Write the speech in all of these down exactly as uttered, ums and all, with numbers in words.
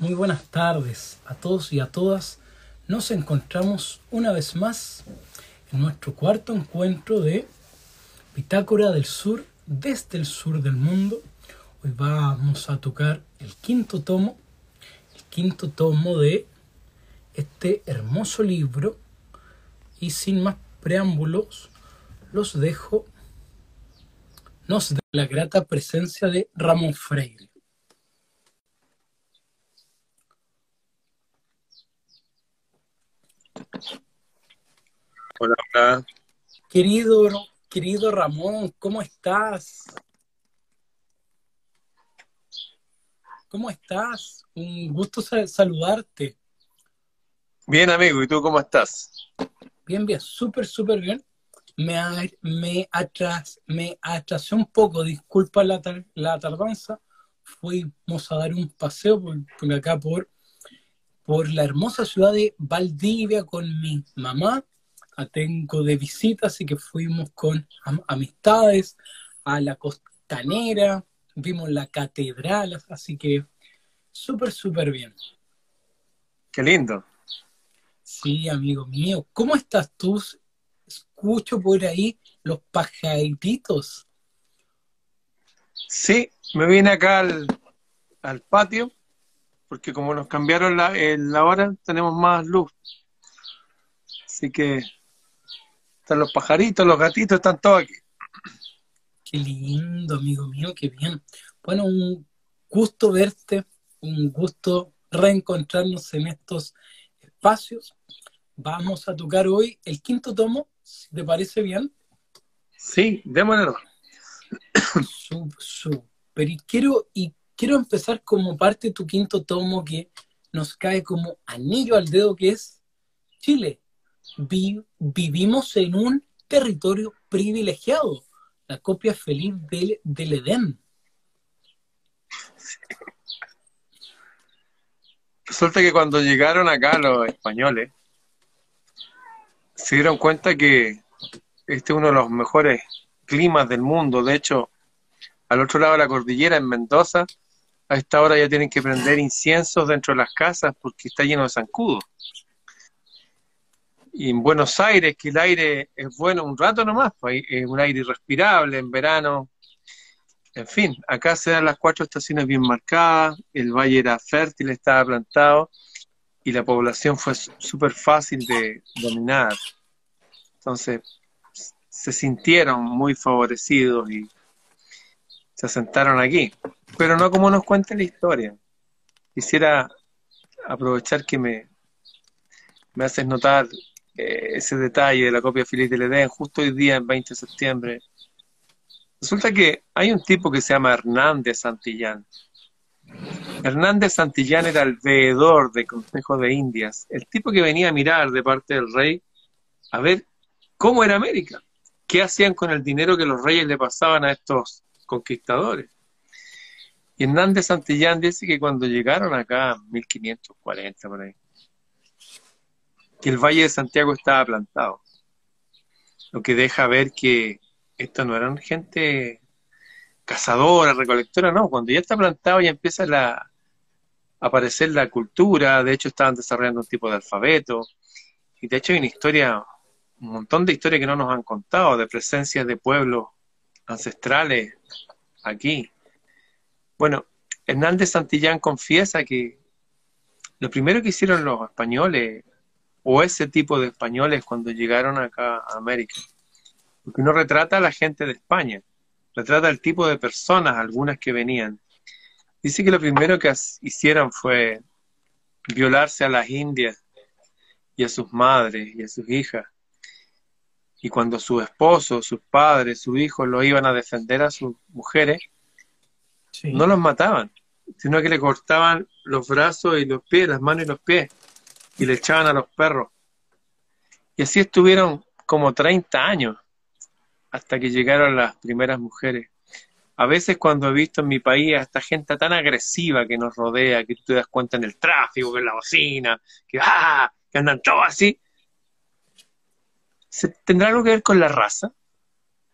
Muy buenas tardes a todos y a todas. Nos encontramos una vez más en nuestro cuarto encuentro de Bitácora del Sur, desde el sur del mundo. Hoy vamos a tocar el quinto tomo, el quinto tomo de este hermoso libro. Y sin más preámbulos, los dejo, nos dejo la grata presencia de Ramón Freire. Hola, hola. Querido, querido Ramón, ¿cómo estás? ¿Cómo estás? Un gusto saludarte. Bien, amigo, ¿y tú cómo estás? Bien, bien, súper, súper bien. Me, me, atras, me atrasé un poco, disculpa la, tar, la tardanza. Fuimos a dar un paseo por, por acá, por... por la hermosa ciudad de Valdivia con mi mamá. Tengo de visita, así que fuimos con am amistades a la costanera, vimos la catedral, así que súper, súper bien. Qué lindo. Sí, amigo mío. ¿Cómo estás tú? Escucho por ahí los pajaritos. Sí, me vine acá al, al patio, porque como nos cambiaron la, la hora, tenemos más luz. Así que están los pajaritos, los gatitos, están todos aquí. Qué lindo, amigo mío, qué bien. Bueno, un gusto verte, un gusto reencontrarnos en estos espacios. Vamos a tocar hoy el quinto tomo, si te parece bien. Sí, démosle. Súper, y quiero... Y Quiero empezar como parte de tu quinto tomo que nos cae como anillo al dedo, que es Chile. Vi, vivimos en un territorio privilegiado, la copia feliz del, del Edén. Resulta que cuando llegaron acá los españoles, se dieron cuenta que este es uno de los mejores climas del mundo. De hecho, al otro lado de la cordillera, en Mendoza, a esta hora ya tienen que prender inciensos dentro de las casas porque está lleno de zancudos. Y en Buenos Aires, que el aire es bueno un rato nomás, pues es un aire irrespirable en verano. En fin, acá se dan las cuatro estaciones bien marcadas, el valle era fértil, estaba plantado, y la población fue súper fácil de dominar. Entonces, se sintieron muy favorecidos y se asentaron aquí, pero no como nos cuenta la historia. Quisiera aprovechar que me, me haces notar eh, ese detalle de la copia feliz del Edén, justo hoy día, el veinte de septiembre. Resulta que hay un tipo que se llama Hernández Santillán. Hernández Santillán era el veedor del Consejo de Indias, el tipo que venía a mirar de parte del rey a ver cómo era América, qué hacían con el dinero que los reyes le pasaban a estos conquistadores. Y Hernández Santillán dice que cuando llegaron acá, mil quinientos cuarenta por ahí, que el Valle de Santiago estaba plantado, lo que deja ver que estos no eran gente cazadora, recolectora, no, cuando ya está plantado ya empieza la, a aparecer la cultura. De hecho, estaban desarrollando un tipo de alfabeto, y de hecho hay una historia, un montón de historias que no nos han contado, de presencias de pueblos ancestrales aquí. Bueno, Hernández Santillán confiesa que lo primero que hicieron los españoles, o ese tipo de españoles, cuando llegaron acá a América, porque uno retrata a la gente de España, retrata el tipo de personas, algunas que venían, dice que lo primero que hicieron fue violarse a las indias y a sus madres y a sus hijas. Y cuando sus esposos, sus padres, sus hijos los iban a defender a sus mujeres, sí, no los mataban, sino que le cortaban los brazos y los pies, las manos y los pies, y le echaban a los perros. Y así estuvieron como treinta años, hasta que llegaron las primeras mujeres. A veces, cuando he visto en mi país a esta gente tan agresiva que nos rodea, que tú te das cuenta en el tráfico, que en la bocina, que, ¡ah!, que andan todos así, ¿tendrá algo que ver con la raza?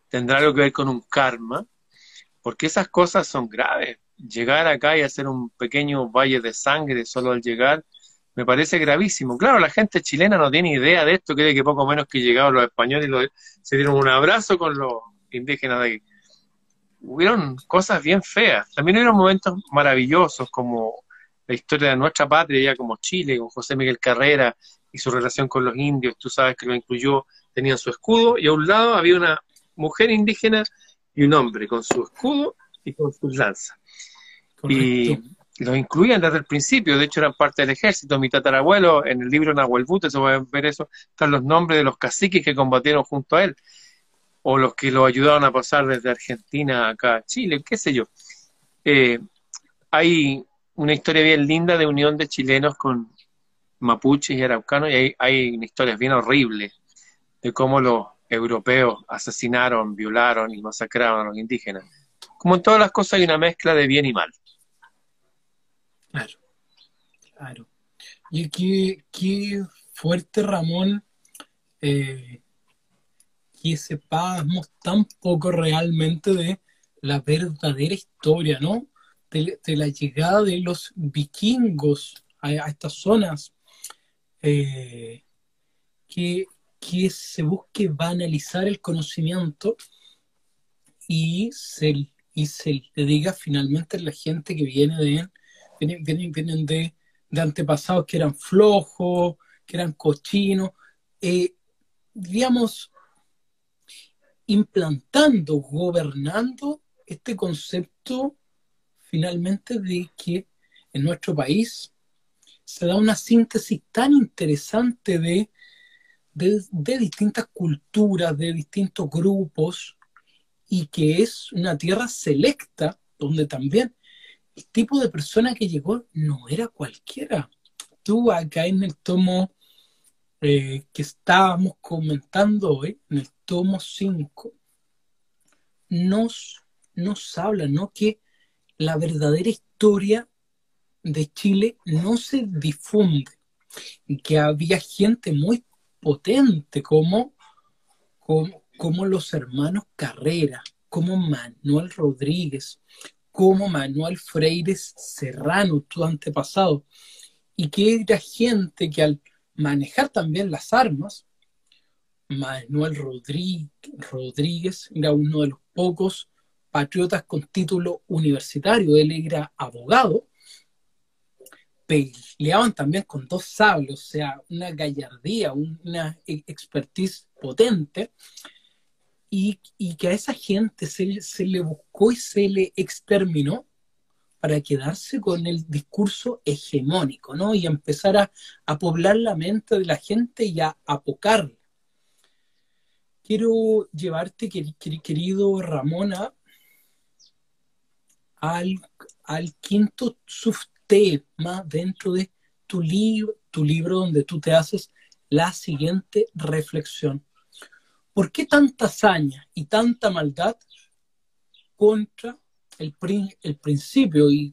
¿Tendrá algo que ver con un karma? Porque esas cosas son graves. llegar acá y hacer un pequeño valle de sangre solo al llegar, me parece gravísimo. Claro, la gente chilena no tiene idea de esto, cree que poco menos que llegaron los españoles y los, se dieron un abrazo con los indígenas de aquí. Hubieron cosas bien feas. También hubieron momentos maravillosos, como la historia de nuestra patria, ya como Chile, con José Miguel Carrera y su relación con los indios. Tú sabes que lo incluyó, tenían su escudo, y a un lado había una mujer indígena y un hombre con su escudo y con sus lanzas. Correcto. Y los incluían desde el principio, de hecho eran parte del ejército. Mi tatarabuelo, en el libro Nahuel Bute, se pueden ver eso, están los nombres de los caciques que combatieron junto a él, o los que lo ayudaron a pasar desde Argentina acá a Chile, qué sé yo. Eh, hay una historia bien linda de unión de chilenos con mapuches y araucanos, y hay, hay historias bien horribles de cómo los europeos asesinaron, violaron y masacraron a los indígenas. Como en todas las cosas hay una mezcla de bien y mal. Claro, claro. Y qué, qué fuerte, Ramón, eh, que sepamos tan poco realmente de la verdadera historia, ¿no? De, de la llegada de los vikingos a, a estas zonas, eh, que, que se busque banalizar el conocimiento y se, y se le diga finalmente a la gente que viene de... Vienen, vienen de, de antepasados que eran flojos, que eran cochinos, eh, digamos, implantando, gobernando este concepto finalmente de que en nuestro país se da una síntesis tan interesante de, de, de distintas culturas, de distintos grupos, y que es una tierra selecta donde también el tipo de persona que llegó no era cualquiera. Tú acá en el tomo eh, que estábamos comentando hoy, en el tomo cinco, nos, nos habla, ¿no?, que la verdadera historia de Chile no se difunde. Y que había gente muy potente como, como, como los hermanos Carrera, como Manuel Rodríguez, como Manuel Freire Serrano, tu antepasado, y que era gente que al manejar también las armas, Manuel Rodríguez era uno de los pocos patriotas con título universitario, él era abogado, peleaban también con dos sables, o sea, una gallardía, una expertise potente. Y, y que a esa gente se, se le buscó y se le exterminó para quedarse con el discurso hegemónico, ¿no? Y empezar a, a poblar la mente de la gente y a apocarla. Quiero llevarte, querido Ramón, al, al quinto subtema dentro de tu, li tu libro, donde tú te haces la siguiente reflexión. ¿Por qué tanta hazaña y tanta maldad contra el, prin el principio y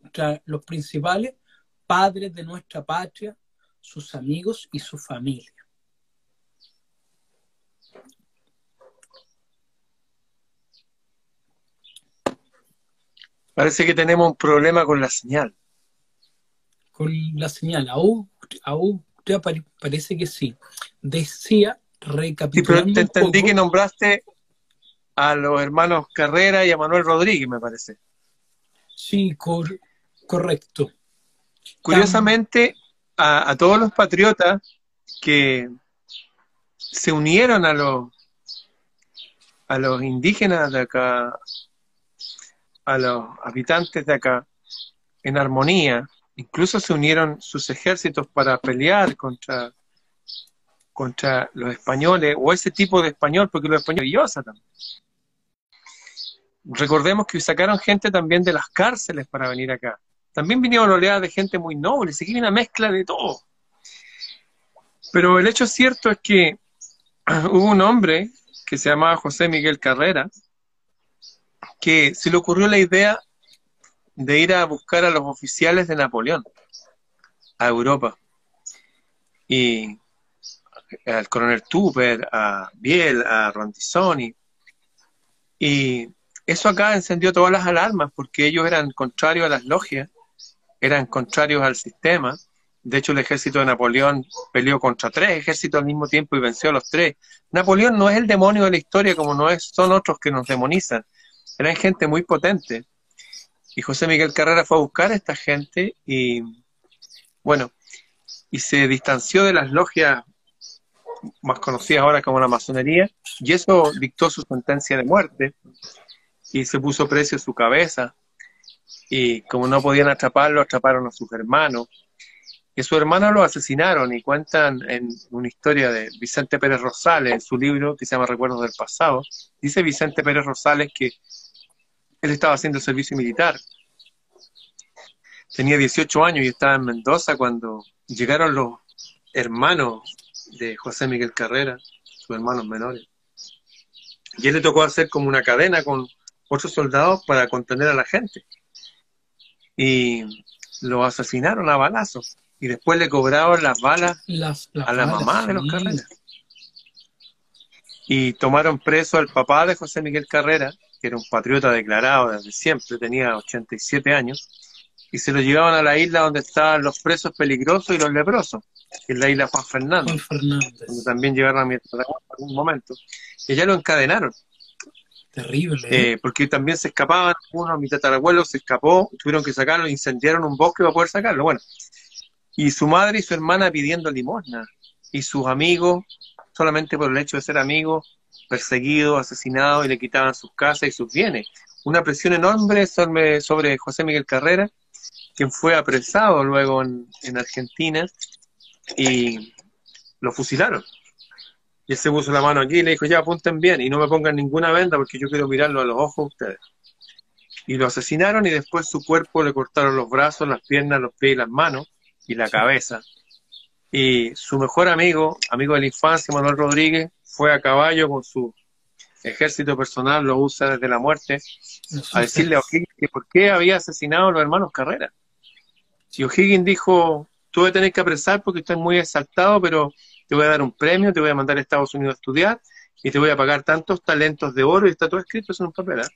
contra los principales padres de nuestra patria, sus amigos y su familia? Parece que tenemos un problema con la señal. Con la señal, aún, aún parece que sí. Decía... Sí, pero te entendí que nombraste a los hermanos Carrera y a Manuel Rodríguez, me parece. Sí, cor correcto. Curiosamente, a, a todos los patriotas que se unieron a los, a los indígenas de acá, a los habitantes de acá, en armonía, incluso se unieron sus ejércitos para pelear contra... contra los españoles, o ese tipo de español, porque los españoles son maravillosos también. Recordemos que sacaron gente también de las cárceles para venir acá. También vinieron oleadas de gente muy noble, se quiere una mezcla de todo. Pero el hecho cierto es que hubo un hombre que se llamaba José Miguel Carrera, que se le ocurrió la idea de ir a buscar a los oficiales de Napoleón a Europa. Y... al coronel Tupper, a Biel, a Rondizoni, y eso acá encendió todas las alarmas, porque ellos eran contrarios a las logias, eran contrarios al sistema. De hecho, el ejército de Napoleón peleó contra tres ejércitos al mismo tiempo y venció a los tres. Napoleón no es el demonio de la historia, como no es, son otros que nos demonizan. Eran gente muy potente. Y José Miguel Carrera fue a buscar a esta gente y, bueno, y se distanció de las logias más conocidas ahora como la masonería, y eso dictó su sentencia de muerte, y se puso precio a su cabeza, y como no podían atraparlo, atraparon a sus hermanos, y a sus hermanos los asesinaron, y cuentan en una historia de Vicente Pérez Rosales, en su libro que se llama Recuerdos del Pasado, dice Vicente Pérez Rosales que él estaba haciendo el servicio militar, tenía dieciocho años y estaba en Mendoza cuando llegaron los hermanos de José Miguel Carrera, sus hermanos menores. Y él le tocó hacer como una cadena con otros soldados para contener a la gente. Y lo asesinaron a balazos. Y después le cobraron las balas las, las a la balas, mamá de los sí. Carrera. Y tomaron preso al papá de José Miguel Carrera, que era un patriota declarado desde siempre, tenía ochenta y siete años, y se lo llevaban a la isla donde estaban los presos peligrosos y los leprosos, que es la isla Juan Fernández, Juan Fernández. Donde también llegaron a mi trabajo en algún momento, y allá lo encadenaron. Terrible. ¿eh? Eh, porque también se escapaban algunos, mi tatarabuelo se escapó, tuvieron que sacarlo, incendiaron un bosque para poder sacarlo, bueno. Y su madre y su hermana pidiendo limosna, y sus amigos, solamente por el hecho de ser amigos, perseguidos, asesinados, y le quitaban sus casas y sus bienes. Una presión enorme sobre, sobre José Miguel Carrera, quien fue apresado luego en, en Argentina, y lo fusilaron. Y él se puso la mano aquí y le dijo, ya, apunten bien, y no me pongan ninguna venda porque yo quiero mirarlo a los ojos a ustedes. Y lo asesinaron, y después su cuerpo le cortaron los brazos, las piernas, los pies y las manos, y la cabeza. Y su mejor amigo, amigo de la infancia, Manuel Rodríguez, fue a caballo con su ejército personal, lo usa desde la muerte, a decirle a O'Higgins que por qué había asesinado a los hermanos Carrera. Si O'Higgins dijo, tú vas a tener que apresar porque estás muy exaltado, pero te voy a dar un premio, te voy a mandar a Estados Unidos a estudiar, y te voy a pagar tantos talentos de oro, y está todo escrito en un papel, ¿eh?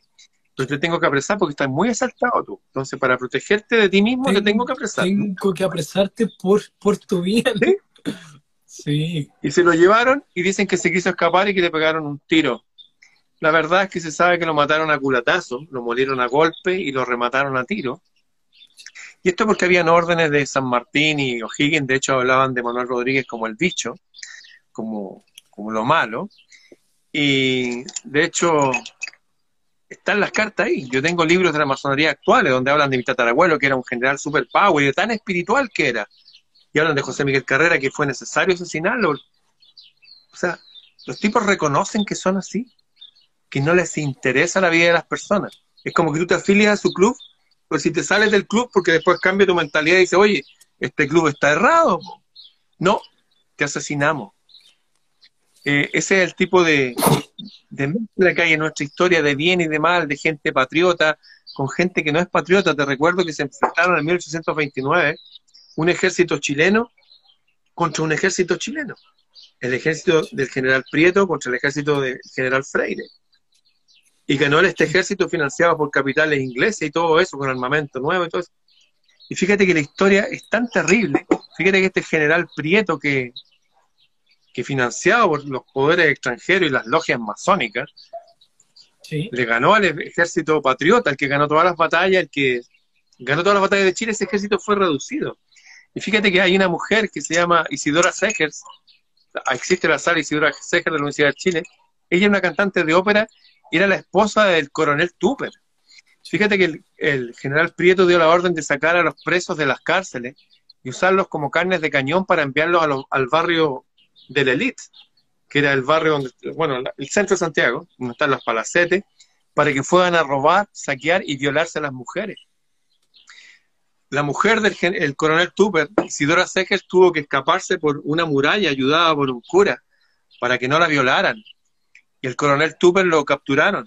Pero te tengo que apresar porque estás muy exaltado tú. Entonces, para protegerte de ti mismo, tengo, te tengo que apresar. Tengo que apresarte por, por tu bien. ¿Sí? Sí. Y se lo llevaron, y dicen que se quiso escapar y que le pegaron un tiro. La verdad es que se sabe que lo mataron a culatazo, lo molieron a golpe y lo remataron a tiro. Y esto porque habían órdenes de San Martín y O'Higgins, de hecho hablaban de Manuel Rodríguez como el bicho, como, como lo malo. Y de hecho están las cartas ahí. Yo tengo libros de la masonería actuales donde hablan de mi tatarabuelo, que era un general super power y tan espiritual que era. Y hablan de José Miguel Carrera, que fue necesario asesinarlo. O sea, los tipos reconocen que son así, que no les interesa la vida de las personas. Es como que tú te afilias a su club, pero si te sales del club, porque después cambia tu mentalidad y dices, oye, este club está errado. No, te asesinamos. Eh, ese es el tipo de, de mezcla que hay en nuestra historia, de bien y de mal, de gente patriota con gente que no es patriota. Te recuerdo que se enfrentaron en mil ochocientos veintinueve un ejército chileno contra un ejército chileno. El ejército del general Prieto contra el ejército del general Freire. Y ganó este ejército financiado por capitales ingleses y todo eso, con armamento nuevo y todo eso. Y fíjate que la historia es tan terrible. Fíjate que este general Prieto, que, que financiado por los poderes extranjeros y las logias masónicas, ¿sí?, le ganó al ejército patriota, el que ganó todas las batallas, el que ganó todas las batallas de Chile, ese ejército fue reducido. Y fíjate que hay una mujer que se llama Isidora Zegers, existe la sala Isidora Zegers de la Universidad de Chile, ella es una cantante de ópera, era la esposa del coronel Tupper. Fíjate que el, el general Prieto dio la orden de sacar a los presos de las cárceles y usarlos como carnes de cañón para enviarlos a lo, al barrio de la élite, que era el barrio donde, bueno, el centro de Santiago, donde están los palacetes, para que fueran a robar, saquear y violarse a las mujeres. La mujer del el coronel Tupper, Isidora Zegers, tuvo que escaparse por una muralla ayudada por un cura para que no la violaran. Y el coronel Tupper lo capturaron.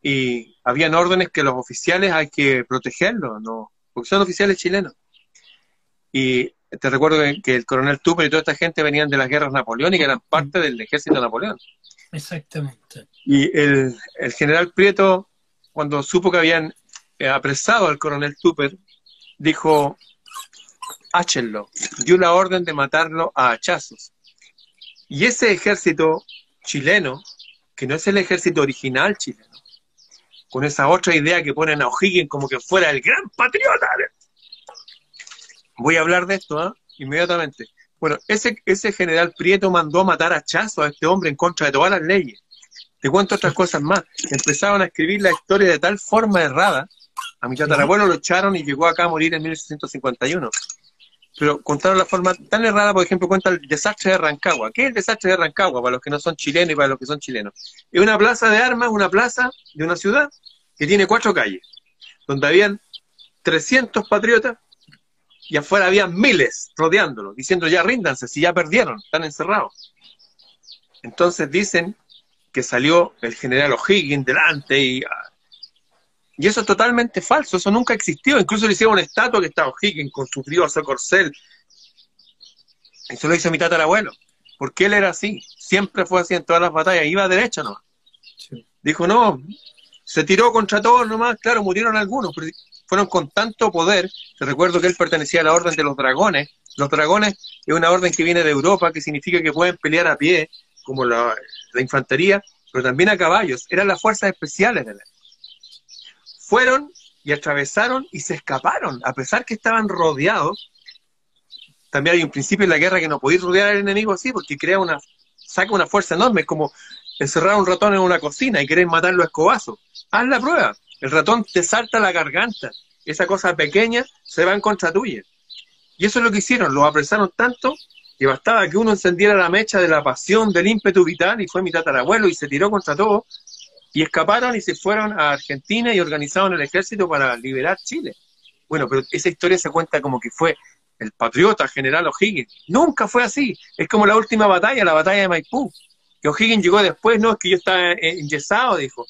Y habían órdenes que los oficiales hay que protegerlos, ¿no?, porque son oficiales chilenos. Y te recuerdo que el coronel Tupper y toda esta gente venían de las guerras napoleónicas, eran parte del ejército de Napoleón. Exactamente. Y el, el general Prieto, cuando supo que habían eh, apresado al coronel Tupper, dijo, háchenlo. Dio la orden de matarlo a hachazos. Y ese ejército chileno, que no es el ejército original chileno, con esa otra idea que ponen a O'Higgins como que fuera el gran patriota. Voy a hablar de esto, ¿eh? Inmediatamente. Bueno, ese, ese general Prieto mandó a matar a hachazos a este hombre en contra de todas las leyes. Te cuento otras cosas más. Empezaron a escribir la historia de tal forma errada. A mi tatarabuelo lo echaron y llegó acá a morir en mil ochocientos cincuenta y uno. Pero contaron la forma tan errada, por ejemplo, cuenta el desastre de Rancagua. ¿Qué es el desastre de Rancagua? Para los que no son chilenos y para los que son chilenos. Es una plaza de armas, una plaza de una ciudad que tiene cuatro calles, donde habían trescientos patriotas y afuera había miles rodeándolo, diciendo ya ríndanse, si ya perdieron, están encerrados. Entonces dicen que salió el general O'Higgins delante, y, y eso es totalmente falso, eso nunca existió. Incluso le hicieron una estatua que está O'Higgins con su brioso corcel. Eso lo hizo mi tatarabuelo, porque él era así, siempre fue así en todas las batallas, iba derecho nomás. Sí. Dijo, no, se tiró contra todos nomás, claro, murieron algunos, pero fueron con tanto poder. Te recuerdo que él pertenecía a la orden de los dragones. Los dragones es una orden que viene de Europa, que significa que pueden pelear a pie, como la, la infantería, pero también a caballos, eran las fuerzas especiales de la... Fueron y atravesaron y se escaparon, a pesar que estaban rodeados. También hay un principio en la guerra que no podéis rodear al enemigo así, porque crea una, saca una fuerza enorme, es como encerrar a un ratón en una cocina y queréis matarlo a escobazos. Haz la prueba, el ratón te salta la garganta, esa cosa pequeña se va en contra tuya. Y eso es lo que hicieron, los apresaron tanto que bastaba que uno encendiera la mecha de la pasión, del ímpetu vital, y fue mi tatarabuelo, y se tiró contra todo, y escaparon y se fueron a Argentina y organizaron el ejército para liberar Chile. Bueno, pero esa historia se cuenta como que fue el patriota general O'Higgins. Nunca fue así. Es como la última batalla, la batalla de Maipú, que O'Higgins llegó después, no, es que yo estaba enyesado, dijo.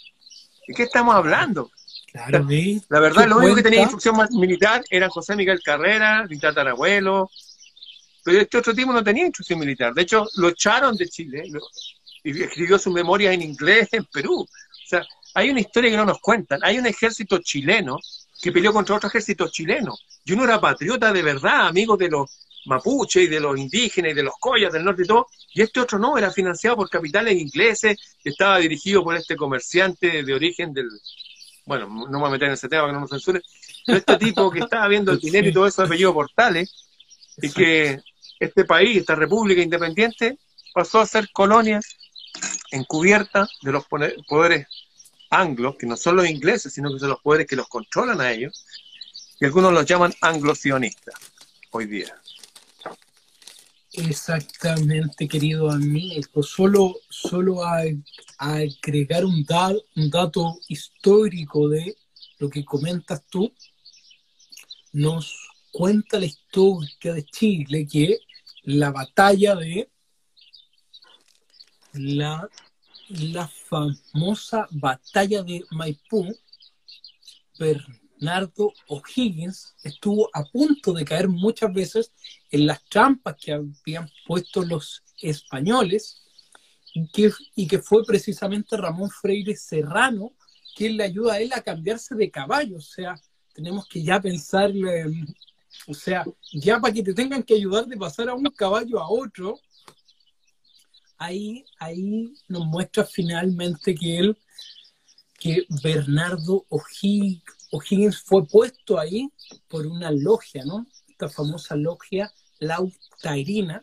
¿De qué estamos hablando? Claro, la, la verdad, lo único que tenía instrucción militar era José Miguel Carrera, mi tatarabuelo. Pero este otro tipo no tenía instrucción militar. De hecho, lo echaron de Chile, lo, y escribió sus memorias en inglés en Perú. O sea, hay una historia que no nos cuentan. Hay un ejército chileno que peleó contra otro ejército chileno. Y uno era patriota de verdad, amigo de los mapuches, y de los indígenas, y de los collas del norte y todo. Y este otro no, era financiado por capitales ingleses, estaba dirigido por este comerciante de origen del... Bueno, no me voy a meter en ese tema que no nos censure. Pero este tipo que estaba viendo el dinero y todo eso, apellido Portales, y que este país, esta república independiente, pasó a ser colonia encubierta de los poderes anglos, que no son los ingleses, sino que son los poderes que los controlan a ellos, y algunos los llaman anglo-sionistas hoy día. Exactamente, querido amigo. Solo, solo a, a agregar un, da, un dato histórico de lo que comentas tú, nos cuenta la historia de Chile que la batalla de la, la famosa batalla de Maipú, Bernardo O'Higgins estuvo a punto de caer muchas veces en las trampas que habían puesto los españoles, y que, y que fue precisamente Ramón Freire Serrano quien le ayuda a él a cambiarse de caballo. O sea, tenemos que ya pensarle... O sea, ya para que te tengan que ayudar de pasar a un caballo a otro, ahí, ahí nos muestra finalmente que él, que Bernardo O'Higgins fue puesto ahí por una logia, ¿no? Esta famosa logia lautarina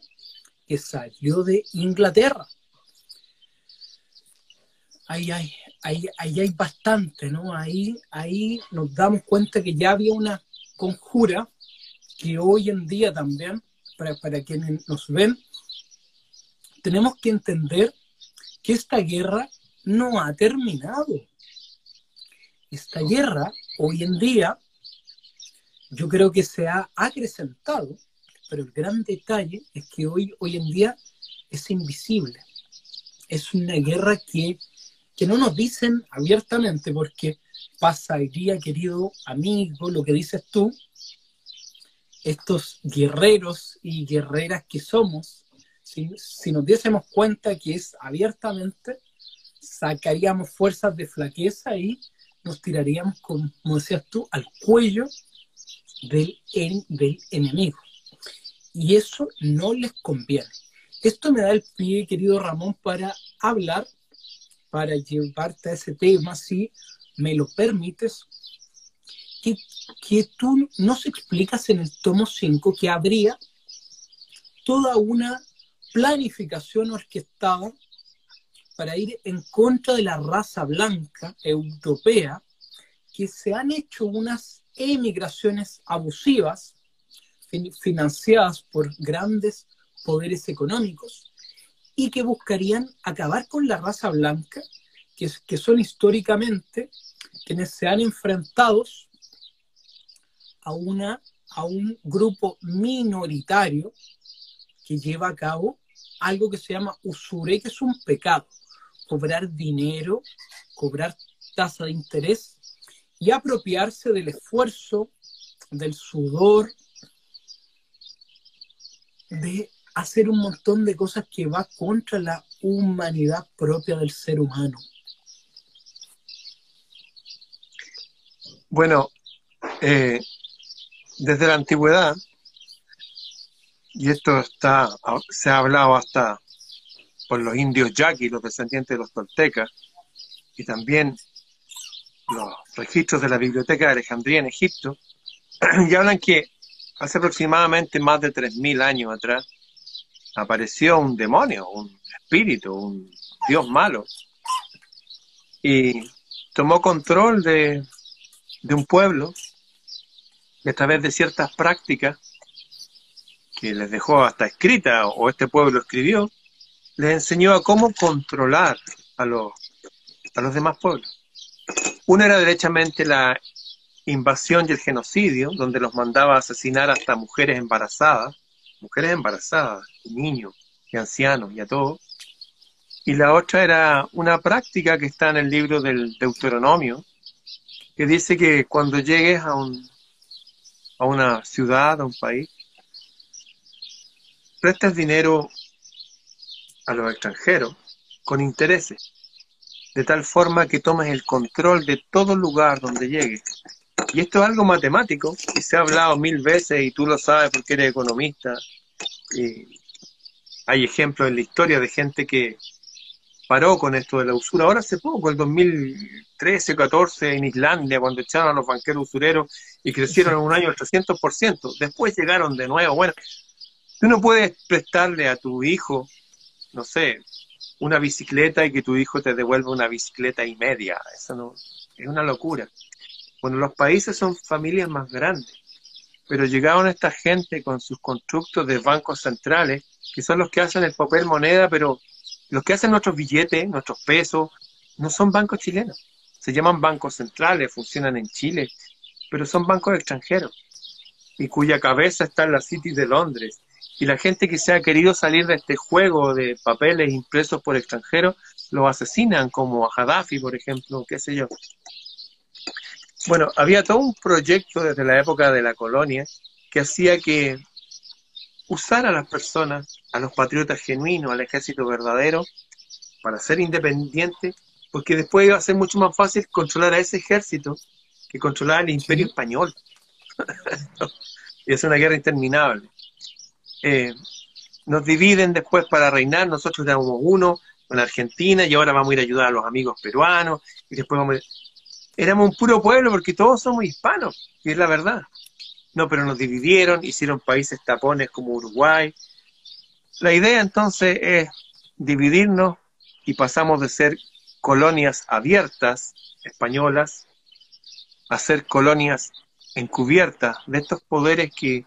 que salió de Inglaterra. Ahí hay, ahí, ahí hay bastante, ¿no? Ahí, ahí nos damos cuenta que ya había una conjura que hoy en día también, para, para quienes nos ven, tenemos que entender que esta guerra no ha terminado. Esta guerra, hoy en día, yo creo que se ha acrecentado, pero el gran detalle es que hoy, hoy en día es invisible. Es una guerra que, que no nos dicen abiertamente, porque pasaría, querido amigo, lo que dices tú, estos guerreros y guerreras que somos, si, si nos diésemos cuenta que es abiertamente, sacaríamos fuerzas de flaqueza y nos tiraríamos, como decías tú, al cuello del, en, del enemigo. Y eso no les conviene. Esto me da el pie, querido Ramón, para hablar, para llevarte a ese tema, si me lo permites, que, que tú nos explicas en el tomo cinco que habría toda una planificación orquestada para ir en contra de la raza blanca europea, que se han hecho unas emigraciones abusivas financiadas por grandes poderes económicos y que buscarían acabar con la raza blanca, que, que son históricamente quienes se han enfrentado a, una, a un grupo minoritario que lleva a cabo algo que se llama usura, que es un pecado. Cobrar dinero, cobrar tasa de interés y apropiarse del esfuerzo, del sudor, de hacer un montón de cosas que va contra la humanidad propia del ser humano. Bueno, eh, desde la antigüedad, y esto está, se ha hablado hasta por los indios yaquis, los descendientes de los toltecas, y también los registros de la Biblioteca de Alejandría en Egipto, y hablan que hace aproximadamente más de tres mil años atrás apareció un demonio, un espíritu, un dios malo, y tomó control de, de un pueblo, y a través de ciertas prácticas que les dejó hasta escrita, o este pueblo escribió, les enseñó a cómo controlar a los, a los demás pueblos. Una era derechamente la invasión y el genocidio, donde los mandaba a asesinar hasta mujeres embarazadas, mujeres embarazadas, y niños, y ancianos, y a todos. Y la otra era una práctica que está en el libro del Deuteronomio, que dice que cuando llegues a, un, a una ciudad, a un país, prestas dinero a los extranjeros con intereses, de tal forma que tomes el control de todo lugar donde llegues. Y esto es algo matemático, y se ha hablado mil veces, y tú lo sabes porque eres economista. Y hay ejemplos en la historia de gente que paró con esto de la usura. Ahora hace poco, el dos mil trece, catorce, en Islandia, cuando echaron a los banqueros usureros y crecieron en un año el trescientos por ciento. Después llegaron de nuevo. Bueno, tú no puedes prestarle a tu hijo, no sé, una bicicleta y que tu hijo te devuelva una bicicleta y media. Eso no, es una locura. Bueno, los países son familias más grandes, pero llegaron esta gente con sus constructos de bancos centrales, que son los que hacen el papel moneda, pero los que hacen nuestros billetes, nuestros pesos, no son bancos chilenos. Se llaman bancos centrales, funcionan en Chile, pero son bancos extranjeros, y cuya cabeza está en la City de Londres. Y la gente que se ha querido salir de este juego de papeles impresos por extranjeros, los asesinan, como a Gaddafi, por ejemplo, qué sé yo. Bueno, había todo un proyecto desde la época de la colonia que hacía que usar a las personas, a los patriotas genuinos, al ejército verdadero, para ser independientes, porque después iba a ser mucho más fácil controlar a ese ejército que controlar el imperio español. Y es una guerra interminable. Eh, nos dividen después para reinar, nosotros éramos uno con Argentina y ahora vamos a ir a ayudar a los amigos peruanos y después vamos a... éramos un puro pueblo porque todos somos hispanos, y es la verdad. No, pero nos dividieron, hicieron países tapones como Uruguay. La idea entonces es dividirnos, y pasamos de ser colonias abiertas españolas a ser colonias encubiertas de estos poderes que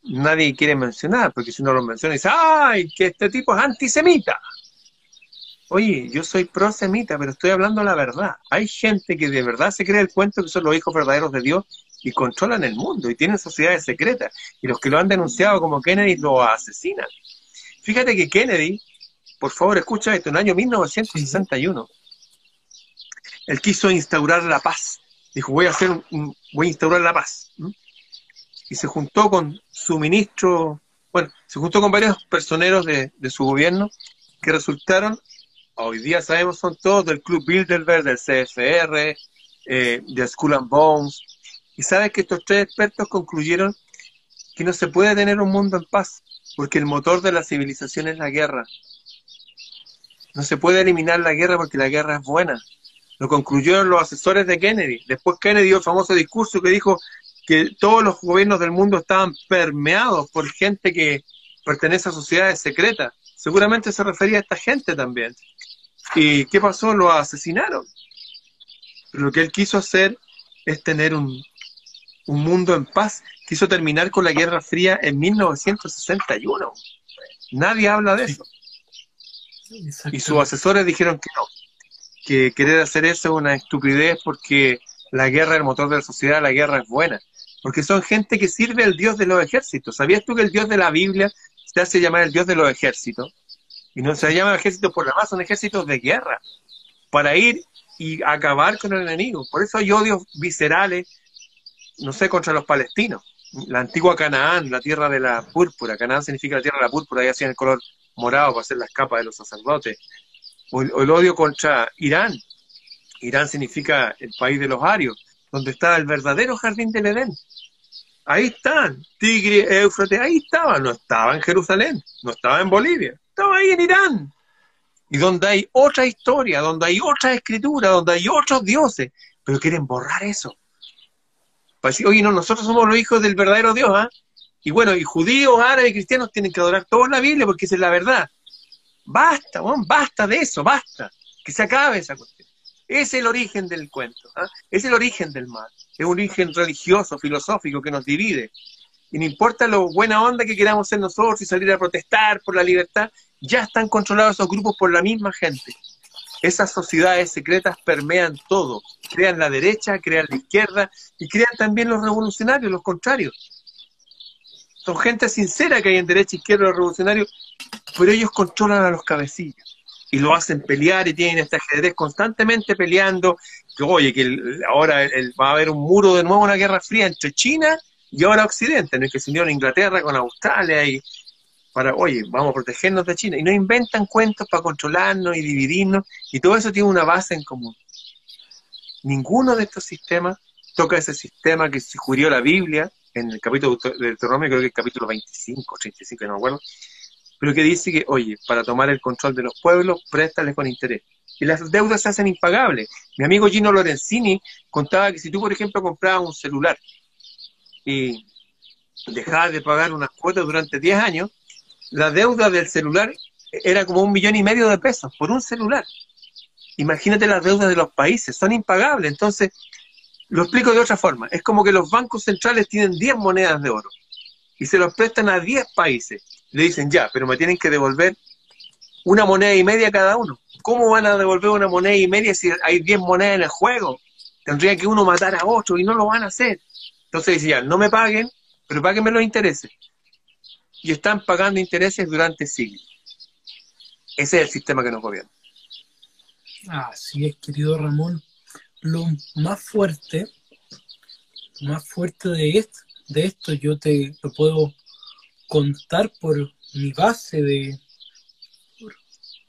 nadie quiere mencionar, porque si uno lo menciona dice, ¡ay, que este tipo es antisemita! Oye, yo soy prosemita, pero estoy hablando la verdad. Hay gente que de verdad se cree el cuento que son los hijos verdaderos de Dios y controlan el mundo, y tienen sociedades secretas, y los que lo han denunciado como Kennedy lo asesinan. Fíjate que Kennedy, por favor escucha esto, en el año mil novecientos sesenta y uno, él quiso instaurar la paz. Dijo, voy a hacer un, un, voy a instaurar la paz. ¿Mm? Y se juntó con su ministro, bueno, se juntó con varios personeros de, de su gobierno, que resultaron hoy día sabemos son todos del Club Bilderberg, del C F R, eh, de Skull and Bones. Y saben que estos tres expertos concluyeron que no se puede tener un mundo en paz, porque el motor de la civilización es la guerra. No se puede eliminar la guerra porque la guerra es buena. Lo concluyeron los asesores de Kennedy. Después Kennedy dio el famoso discurso que dijo que todos los gobiernos del mundo estaban permeados por gente que pertenece a sociedades secretas. Seguramente se refería a esta gente también. ¿Y qué pasó? Lo asesinaron. Pero lo que él quiso hacer es tener un, un mundo en paz. Quiso terminar con la Guerra Fría en mil novecientos sesenta y uno. Nadie habla de eso. Y sus asesores dijeron que no, que querer hacer eso es una estupidez porque la guerra es el motor de la sociedad, la guerra es buena. Porque son gente que sirve al Dios de los ejércitos. ¿Sabías tú que el Dios de la Biblia se hace llamar el Dios de los ejércitos? Y no se llama ejércitos por la más, son ejércitos de guerra, para ir y acabar con el enemigo. Por eso hay odios viscerales, no sé, contra los palestinos. La antigua Canaán, la tierra de la púrpura. Canaán significa la tierra de la púrpura, ahí hacían el color morado para hacer las capas de los sacerdotes. O el, o el odio contra Irán. Irán significa el país de los arios, donde está el verdadero jardín del Edén. Ahí están, Tigris, Éufrates, ahí estaba. No estaba en Jerusalén, no estaba en Bolivia, estaba ahí en Irán. Y donde hay otra historia, donde hay otra escritura, donde hay otros dioses, pero quieren borrar eso. Para decir, oye, no, nosotros somos los hijos del verdadero Dios, ¿ah? ¿eh? Y bueno, y judíos, árabes y cristianos tienen que adorar toda la Biblia porque esa es la verdad. Basta, bueno, basta de eso, basta. Que se acabe esa cuestión. Es el origen del cuento, ¿eh? Es el origen del mal. Es un origen religioso, filosófico, que nos divide. Y no importa lo buena onda que queramos ser nosotros y salir a protestar por la libertad, ya están controlados esos grupos por la misma gente. Esas sociedades secretas permean todo. Crean la derecha, crean la izquierda, y crean también los revolucionarios, los contrarios. Son gente sincera que hay en derecha, izquierda, los revolucionarios, pero ellos controlan a los cabecillas y lo hacen pelear y tienen este ajedrez constantemente peleando. Que, oye, que el, ahora el, va a haber un muro de nuevo, una guerra fría entre China y ahora Occidente, en el que se unió Inglaterra con Australia y para, oye, vamos a protegernos de China. Y no inventan cuentos para controlarnos y dividirnos, y todo eso tiene una base en común. Ninguno de estos sistemas toca ese sistema que sugirió la Biblia, en el capítulo de Deuteronomio, creo que el capítulo veinticinco, treinta y cinco, no me acuerdo, pero que dice que, oye, para tomar el control de los pueblos, préstales con interés. Y las deudas se hacen impagables. Mi amigo Gino Lorenzini contaba que si tú, por ejemplo, comprabas un celular y dejabas de pagar unas cuotas durante diez años, la deuda del celular era como un millón y medio de pesos por un celular. Imagínate las deudas de los países, son impagables. Entonces, lo explico de otra forma. Es como que los bancos centrales tienen diez monedas de oro y se los prestan a diez países. Le dicen, ya, pero me tienen que devolver una moneda y media cada uno. ¿Cómo van a devolver una moneda y media si hay diez monedas en el juego? Tendría que uno matar a ocho y no lo van a hacer. Entonces dicen, ya, no me paguen, pero páguenme los intereses. Y están pagando intereses durante siglos. Ese es el sistema que nos gobierna. Así es, querido Ramón. Lo más fuerte, lo más fuerte de esto, de esto yo te lo puedo contar por mi base de por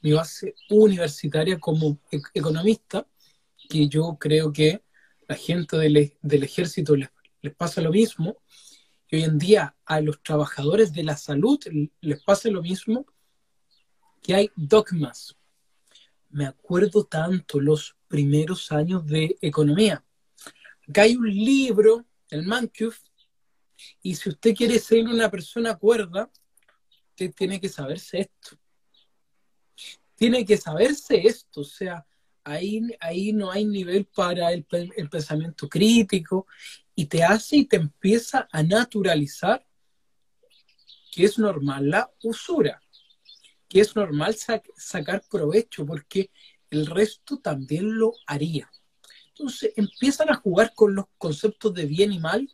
mi base universitaria como e economista, que yo creo que la gente del, del ejército les, les pasa lo mismo, y hoy en día a los trabajadores de la salud les pasa lo mismo, que hay dogmas. Me acuerdo tanto los primeros años de economía. Acá hay un libro, el Mankiw, y si usted quiere ser una persona cuerda, usted tiene que saberse esto. Tiene que saberse esto, o sea, ahí, ahí no hay nivel para el, el pensamiento crítico, y te hace y te empieza a naturalizar que es normal la usura, que es normal sac sacar provecho, porque el resto también lo haría. Entonces empiezan a jugar con los conceptos de bien y mal,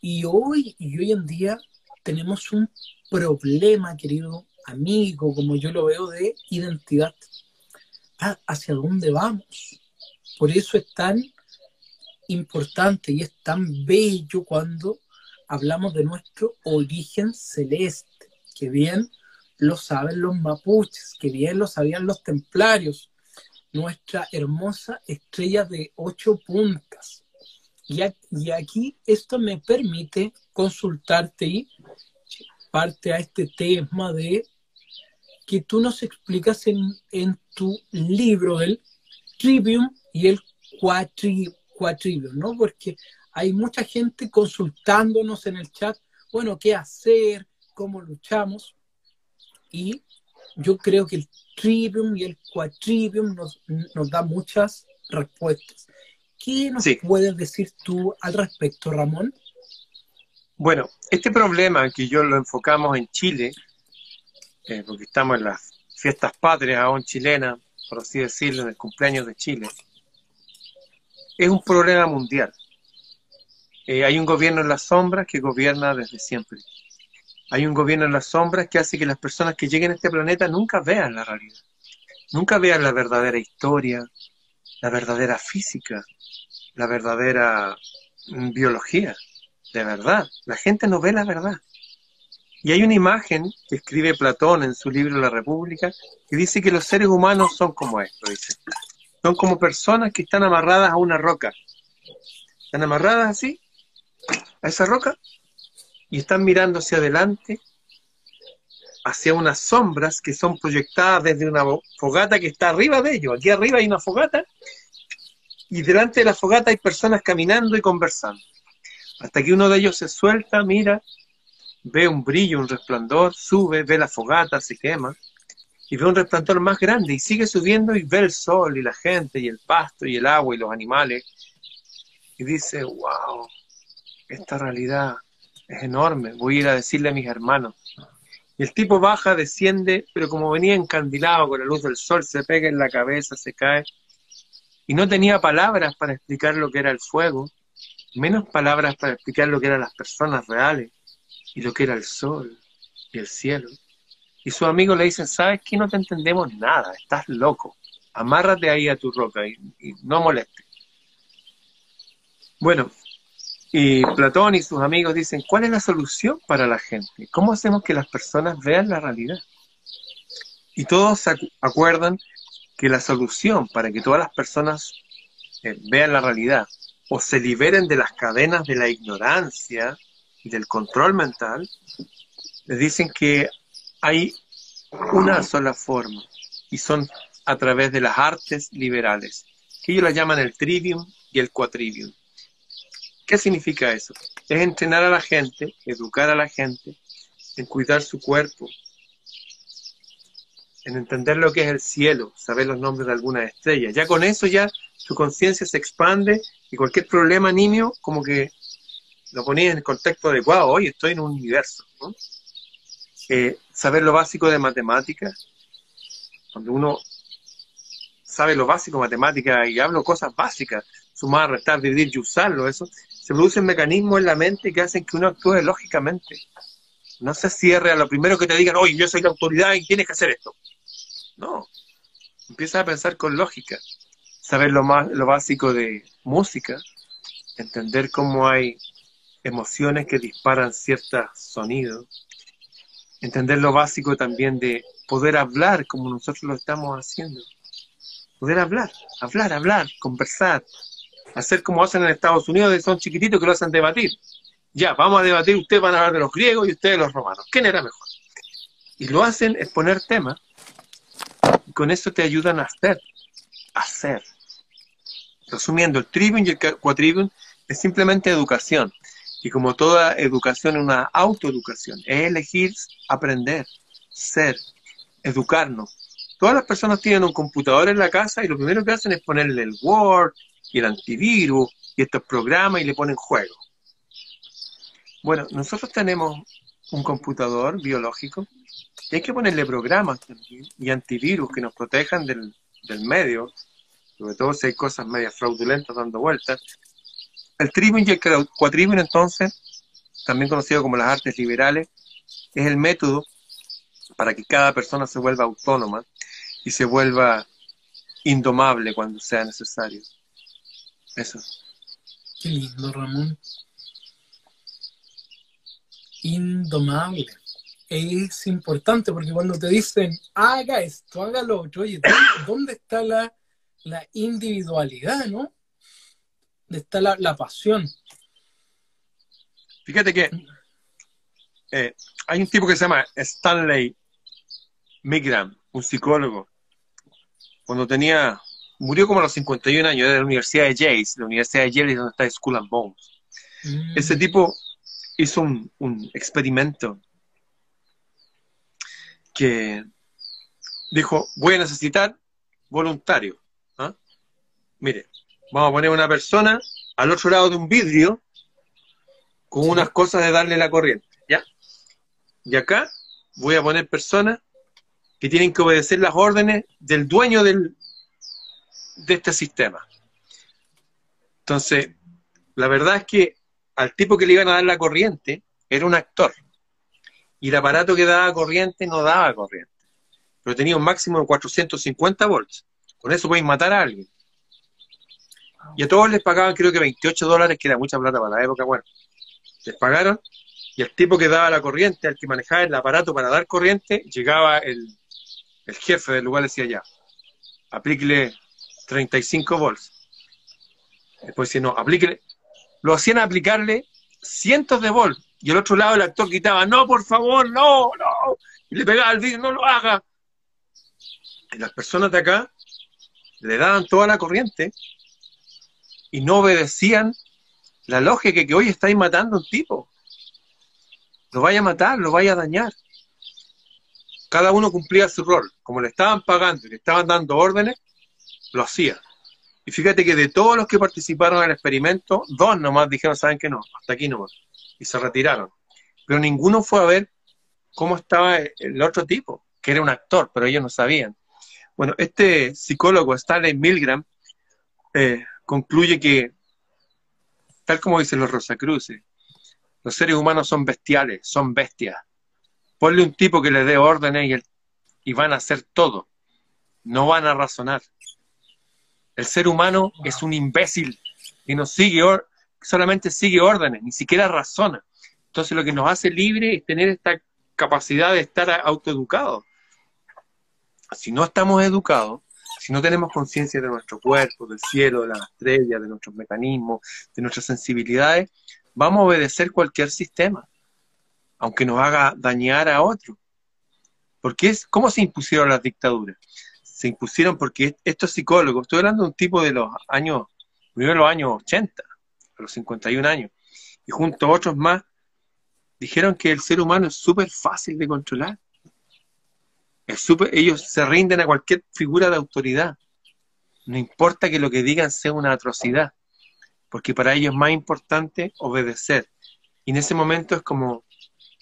y hoy, y hoy en día tenemos un problema, querido amigo, como yo lo veo, de identidad. Ah, ¿hacia dónde vamos? Por eso es tan importante y es tan bello cuando hablamos de nuestro origen celeste, que bien lo saben los mapuches, que bien lo sabían los templarios, nuestra hermosa estrella de ocho puntas. Y, a, y aquí esto me permite consultarte y parte a este tema de que tú nos explicas en, en tu libro, el Trivium y el Cuatri, Cuatrivium, ¿no? Porque hay mucha gente consultándonos en el chat, bueno, qué hacer, cómo luchamos, y yo creo que el Trivium y el Cuatrivium nos, nos da muchas respuestas. ¿Qué nos sí. puedes decir tú al respecto, Ramón? Bueno, este problema que yo lo enfocamos en Chile, eh, porque estamos en las fiestas patrias aún chilenas, por así decirlo, en el cumpleaños de Chile, es un problema mundial. Eh, hay un gobierno en las sombras que gobierna desde siempre. Hay un gobierno en las sombras que hace que las personas que lleguen a este planeta nunca vean la realidad, nunca vean la verdadera historia, la verdadera física, la verdadera biología, de verdad. La gente no ve la verdad. Y hay una imagen que escribe Platón en su libro La República, que dice que los seres humanos son como esto, dice. Son como personas que están amarradas a una roca. Están amarradas así, a esa roca, y están mirando hacia adelante, hacia unas sombras que son proyectadas desde una fogata que está arriba de ellos. Aquí arriba hay una fogata, y delante de la fogata hay personas caminando y conversando. Hasta que uno de ellos se suelta, mira, ve un brillo, un resplandor, sube, ve la fogata, se quema, y ve un resplandor más grande, y sigue subiendo y ve el sol, y la gente, y el pasto, y el agua, y los animales, y dice, wow, esta realidad es enorme, voy a ir a decirle a mis hermanos. Y el tipo baja, desciende, pero como venía encandilado con la luz del sol, se pega en la cabeza, se cae, y no tenía palabras para explicar lo que era el fuego, menos palabras para explicar lo que eran las personas reales, y lo que era el sol, y el cielo. Y sus amigos le dicen, ¿sabes qué? No te entendemos nada, estás loco, amárrate ahí a tu roca, y, y no molestes. Bueno, y Platón y sus amigos dicen, ¿cuál es la solución para la gente? ¿Cómo hacemos que las personas vean la realidad? Y todos se acuerdan que la solución para que todas las personas eh, vean la realidad, o se liberen de las cadenas de la ignorancia y del control mental, les dicen que hay una sola forma, y son a través de las artes liberales, que ellos las llaman el Trivium y el Cuatrivium. ¿Qué significa eso? Es entrenar a la gente, educar a la gente, en cuidar su cuerpo, en entender lo que es el cielo, saber los nombres de algunas estrellas. Ya con eso ya su conciencia se expande, y cualquier problema niño como que lo ponía en el contexto adecuado. Hoy estoy en un universo, ¿no? Eh, saber lo básico de matemáticas. Cuando uno sabe lo básico de matemáticas, y hablo cosas básicas, sumar, restar, dividir y usarlo, eso, se producen mecanismos en la mente que hacen que uno actúe lógicamente. No se cierre a lo primero que te digan, oye, yo soy la autoridad y tienes que hacer esto. No. Empieza a pensar con lógica. Saber lo, más, lo básico de música, entender cómo hay emociones que disparan ciertos sonidos, entender lo básico también de poder hablar como nosotros lo estamos haciendo. Poder hablar, hablar, hablar, conversar, hacer como hacen en Estados Unidos, son chiquititos que lo hacen debatir. Ya, vamos a debatir, ustedes van a hablar de los griegos y ustedes de los romanos. ¿Quién era mejor? Y lo hacen exponer temas, y con eso te ayudan a hacer, a hacer. Resumiendo, el Trivium y el Cuatrivium es simplemente educación. Y como toda educación es una autoeducación, es elegir, aprender, ser, educarnos. Todas las personas tienen un computador en la casa y lo primero que hacen es ponerle el Word y el antivirus y estos programas y le ponen juego. Bueno, nosotros tenemos un computador biológico y hay que ponerle programas también y antivirus que nos protejan del, del medio, sobre todo si hay cosas medias fraudulentas dando vueltas. El Trivium y el Cuatrivium, entonces, también conocido como las artes liberales, es el método para que cada persona se vuelva autónoma y se vuelva indomable cuando sea necesario. Eso. Qué lindo, Ramón. Indomable. es importante porque cuando te dicen haga esto, haga lo otro, oye, ¿dónde, dónde está la, la individualidad, no? ¿Dónde está la, la pasión? Fíjate que eh, hay un tipo que se llama Stanley Milgram, un psicólogo. Cuando tenía, murió como a los cincuenta y un años, era de la Universidad de Yale, la Universidad de Yale es donde está Skull and Bones. Mm. Ese tipo hizo un, un experimento que dijo, voy a necesitar voluntario. ¿Ah? Mire, vamos a poner una persona al otro lado de un vidrio con unas cosas de darle la corriente, ¿ya? Y acá voy a poner personas que tienen que obedecer las órdenes del dueño del, de este sistema. Entonces, la verdad es que al tipo que le iban a dar la corriente era un actor. Y el aparato que daba corriente no daba corriente. Pero tenía un máximo de cuatrocientos cincuenta volts. Con eso pueden matar a alguien. Y a todos les pagaban creo que veintiocho dólares, que era mucha plata para la época. Bueno, les pagaron. Y el tipo que daba la corriente, el que manejaba el aparato para dar corriente, llegaba el, el jefe del lugar, decía ya, aplíquele treinta y cinco volts. Después decía, no, aplíquele. Lo hacían aplicarle cientos de volts. Y al otro lado el actor gritaba, no, por favor, no, no. Y le pegaba al vidrio, no lo haga. Y las personas de acá le daban toda la corriente y no obedecían la lógica que, que hoy estáis matando a un tipo. Lo vaya a matar, lo vaya a dañar. Cada uno cumplía su rol. Como le estaban pagando y le estaban dando órdenes, lo hacía. Y fíjate que de todos los que participaron en el experimento, dos nomás dijeron, ¿saben qué? No, hasta aquí nomás. Y se retiraron. Pero ninguno fue a ver cómo estaba el otro tipo, que era un actor, pero ellos no sabían. Bueno, este psicólogo, Stanley Milgram, eh, concluye que, tal como dicen los Rosacruces, los seres humanos son bestiales, son bestias. Ponle un tipo que le dé órdenes y, el, y van a hacer todo. No van a razonar. El ser humano wow. es un imbécil y no sigue or, solamente sigue órdenes, ni siquiera razona. Entonces lo que nos hace libre es tener esta capacidad de estar autoeducados. Si no estamos educados, si no tenemos conciencia de nuestro cuerpo, del cielo, de las estrellas, de nuestros mecanismos, de nuestras sensibilidades, vamos a obedecer cualquier sistema, aunque nos haga dañar a otro. Porque es, ¿cómo se impusieron las dictaduras? Se impusieron porque estos psicólogos, estoy hablando de un tipo de los años, primero los años ochenta, a los cincuenta y un años, y junto a otros más, dijeron que el ser humano es súper fácil de controlar. Es super, ellos se rinden a cualquier figura de autoridad. No importa que lo que digan sea una atrocidad. Porque para ellos es más importante obedecer. Y en ese momento es como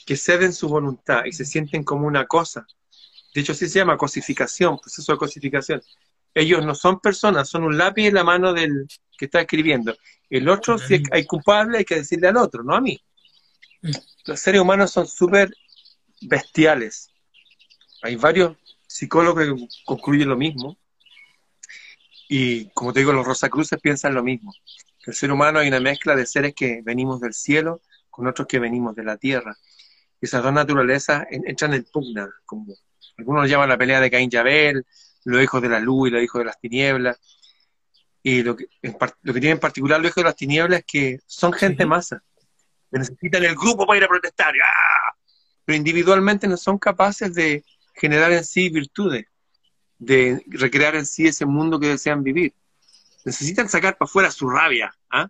que ceden su voluntad y se sienten como una cosa. De hecho, así se llama cosificación, proceso de cosificación. Ellos no son personas, son un lápiz en la mano del que está escribiendo. El otro, si hay culpable, hay que decirle al otro, no a mí. Los seres humanos son súper bestiales. Hay varios psicólogos que concluyen lo mismo. Y como te digo, los Rosacruces piensan lo mismo. Que el ser humano hay una mezcla de seres que venimos del cielo con otros que venimos de la tierra. Y esas dos naturalezas en, entran en pugna, como algunos lo llaman la pelea de Caín y Abel, los hijos de la luz y los hijos de las tinieblas. Y lo que, en, lo que tienen en particular los hijos de las tinieblas es que son gente masa, que necesitan el grupo para ir a protestar, ¡ah! Pero individualmente no son capaces de generar en sí virtudes, de recrear en sí ese mundo que desean vivir. Necesitan sacar para afuera su rabia, ¿ah?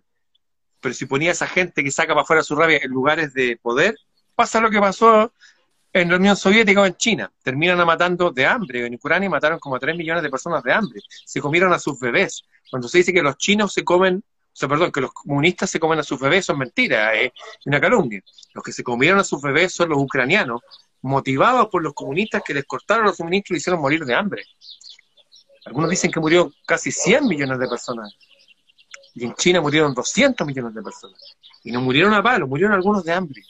Pero si ponía a esa gente que saca para afuera su rabia en lugares de poder, pasa lo que pasó en la Unión Soviética o en China. Terminan matando de hambre. En Ucrania mataron como a tres millones de personas de hambre. Se comieron a sus bebés. Cuando se dice que los chinos se comen, o sea, perdón, que los comunistas se comen a sus bebés, son mentiras, es ¿eh? una calumnia. Los que se comieron a sus bebés son los ucranianos, motivados por los comunistas que les cortaron los suministros y hicieron morir de hambre. Algunos dicen que murieron casi cien millones de personas. Y en China murieron doscientos millones de personas. Y no murieron a palo, murieron algunos de hambre.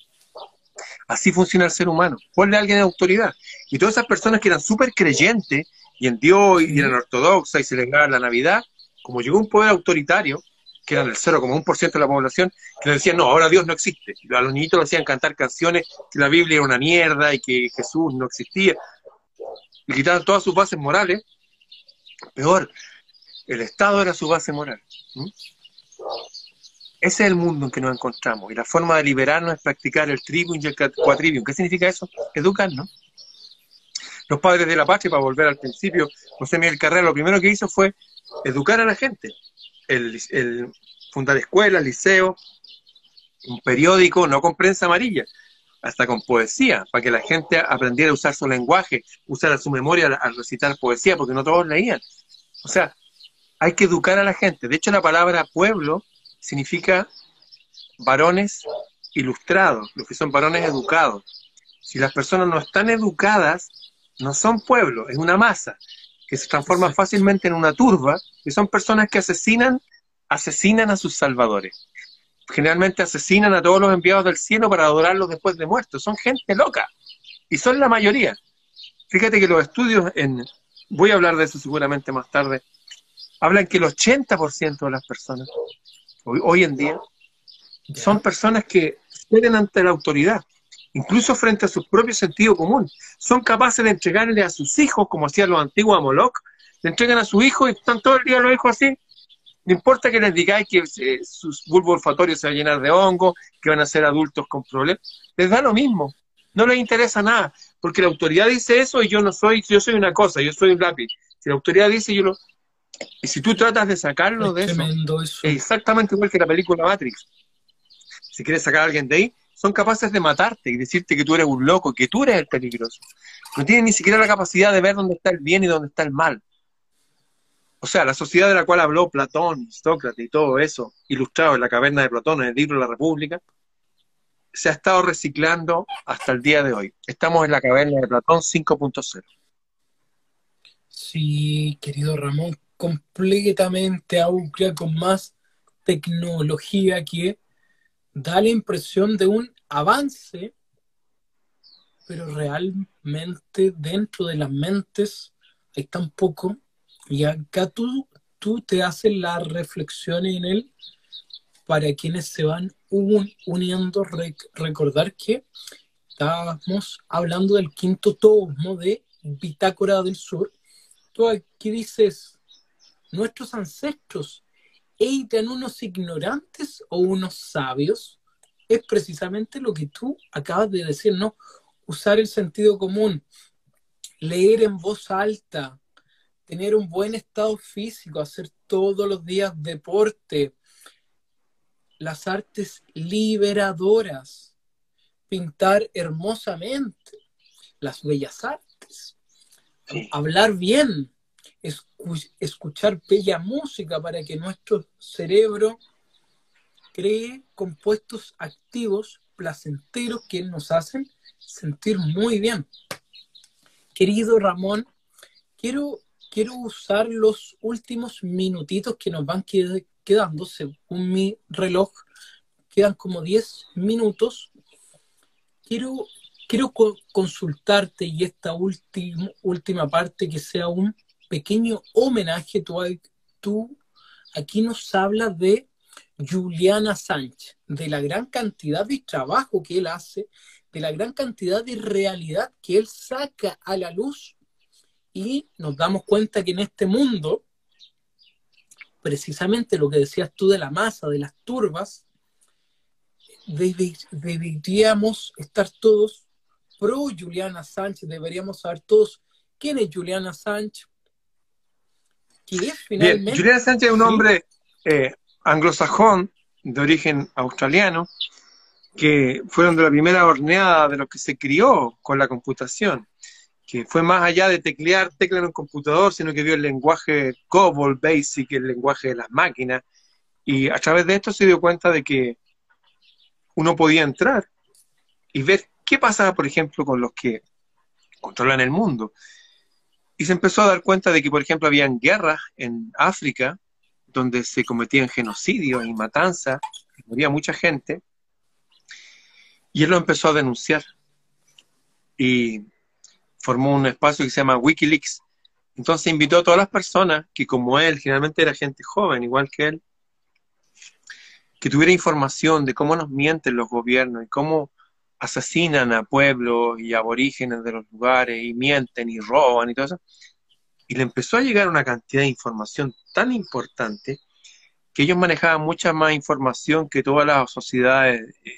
Así funciona el ser humano. Ponle a alguien de autoridad. Y todas esas personas que eran súper creyentes, y en Dios, y eran ortodoxas, y celebraban la Navidad, como llegó un poder autoritario, que eran el cero coma uno por ciento de la población, que le decían, no, ahora Dios no existe. A los niñitos le hacían cantar canciones que la Biblia era una mierda y que Jesús no existía. Le quitaban todas sus bases morales. Peor, el Estado era su base moral. ¿Mm? Ese es el mundo en que nos encontramos. Y la forma de liberarnos es practicar el trivium y el quadrivium. ¿Qué significa eso? Educarnos. Los padres de la patria, para volver al principio, José Miguel Carrera, lo primero que hizo fue educar a la gente. El, el fundar escuelas, liceos, un periódico, no con prensa amarilla, hasta con poesía, para que la gente aprendiera a usar su lenguaje, usara su memoria al recitar poesía, porque no todos leían. O sea, hay que educar a la gente. De hecho, la palabra pueblo significa varones ilustrados, los que son varones educados. Si las personas no están educadas, no son pueblo, es una masa que se transforma fácilmente en una turba, y son personas que asesinan, asesinan a sus salvadores. Generalmente asesinan a todos los enviados del cielo para adorarlos después de muertos. Son gente loca, y son la mayoría. Fíjate que los estudios, en, voy a hablar de eso seguramente más tarde, hablan que el ochenta por ciento de las personas, hoy, hoy en día, son personas que ceden ante la autoridad, incluso frente a su propio sentido común. Son capaces de entregarle a sus hijos, como hacían los antiguos a Moloch, le entregan a sus hijos y están todo el día los hijos así. No importa que les digáis que eh, sus bulbos olfatorios se van a llenar de hongos, que van a ser adultos con problemas, les da lo mismo, no les interesa nada, porque la autoridad dice eso y yo no soy, yo soy una cosa, yo soy un lápiz. Si la autoridad dice, yo lo... Y si tú tratas de sacarlo de eso, eso, es exactamente igual que la película Matrix. Si quieres sacar a alguien de ahí, son capaces de matarte y decirte que tú eres un loco, que tú eres el peligroso. No tienen ni siquiera la capacidad de ver dónde está el bien y dónde está el mal. O sea, la sociedad de la cual habló Platón, Sócrates y todo eso, ilustrado en la caverna de Platón, en el libro La República, se ha estado reciclando hasta el día de hoy. Estamos en la caverna de Platón cinco punto cero. Sí, querido Ramón, completamente amplia, con más tecnología que da la impresión de un avance, pero realmente dentro de las mentes hay tan poco, y acá tú, tú te haces las reflexiones en él para quienes se van un, uniendo. Rec, recordar que estábamos hablando del quinto tomo de Bitácora del Sur. Tú aquí dices, nuestros ancestros ¿eran unos ignorantes o unos sabios? Es precisamente lo que tú acabas de decir, ¿no? Usar el sentido común, leer en voz alta, tener un buen estado físico, hacer todos los días deporte, las artes liberadoras, pintar hermosamente, las bellas artes, sí, hablar bien, escuchar bella música para que nuestro cerebro cree compuestos activos placenteros que nos hacen sentir muy bien. Querido Ramón, quiero, quiero usar los últimos minutitos que nos van qued- quedando, según mi reloj, quedan como diez minutos. Quiero, quiero co- consultarte y esta última, última parte que sea un pequeño homenaje. Tú, tú aquí nos hablas de Julian Assange, de la gran cantidad de trabajo que él hace, de la gran cantidad de realidad que él saca a la luz, y nos damos cuenta que en este mundo, precisamente lo que decías tú de la masa, de las turbas, debe, deberíamos estar todos pro Julian Assange, deberíamos saber todos quién es Julian Assange. Bien, Julian Assange es un hombre eh, anglosajón de origen australiano que fueron de la primera horneada de los que se crió con la computación, que fue más allá de teclear tecla en un computador, sino que vio el lenguaje COBOL, BASIC, el lenguaje de las máquinas, y a través de esto se dio cuenta de que uno podía entrar y ver qué pasaba, por ejemplo, con los que controlan el mundo. Y se empezó a dar cuenta de que, por ejemplo, habían guerras en África donde se cometían genocidios y matanzas, moría mucha gente, y él lo empezó a denunciar. Y formó un espacio que se llama Wikileaks. Entonces invitó a todas las personas que, como él, generalmente era gente joven, igual que él, que tuviera información de cómo nos mienten los gobiernos y cómo asesinan a pueblos y aborígenes de los lugares y mienten y roban y todo eso. Y le empezó a llegar una cantidad de información tan importante que ellos manejaban mucha más información que todas las sociedades eh,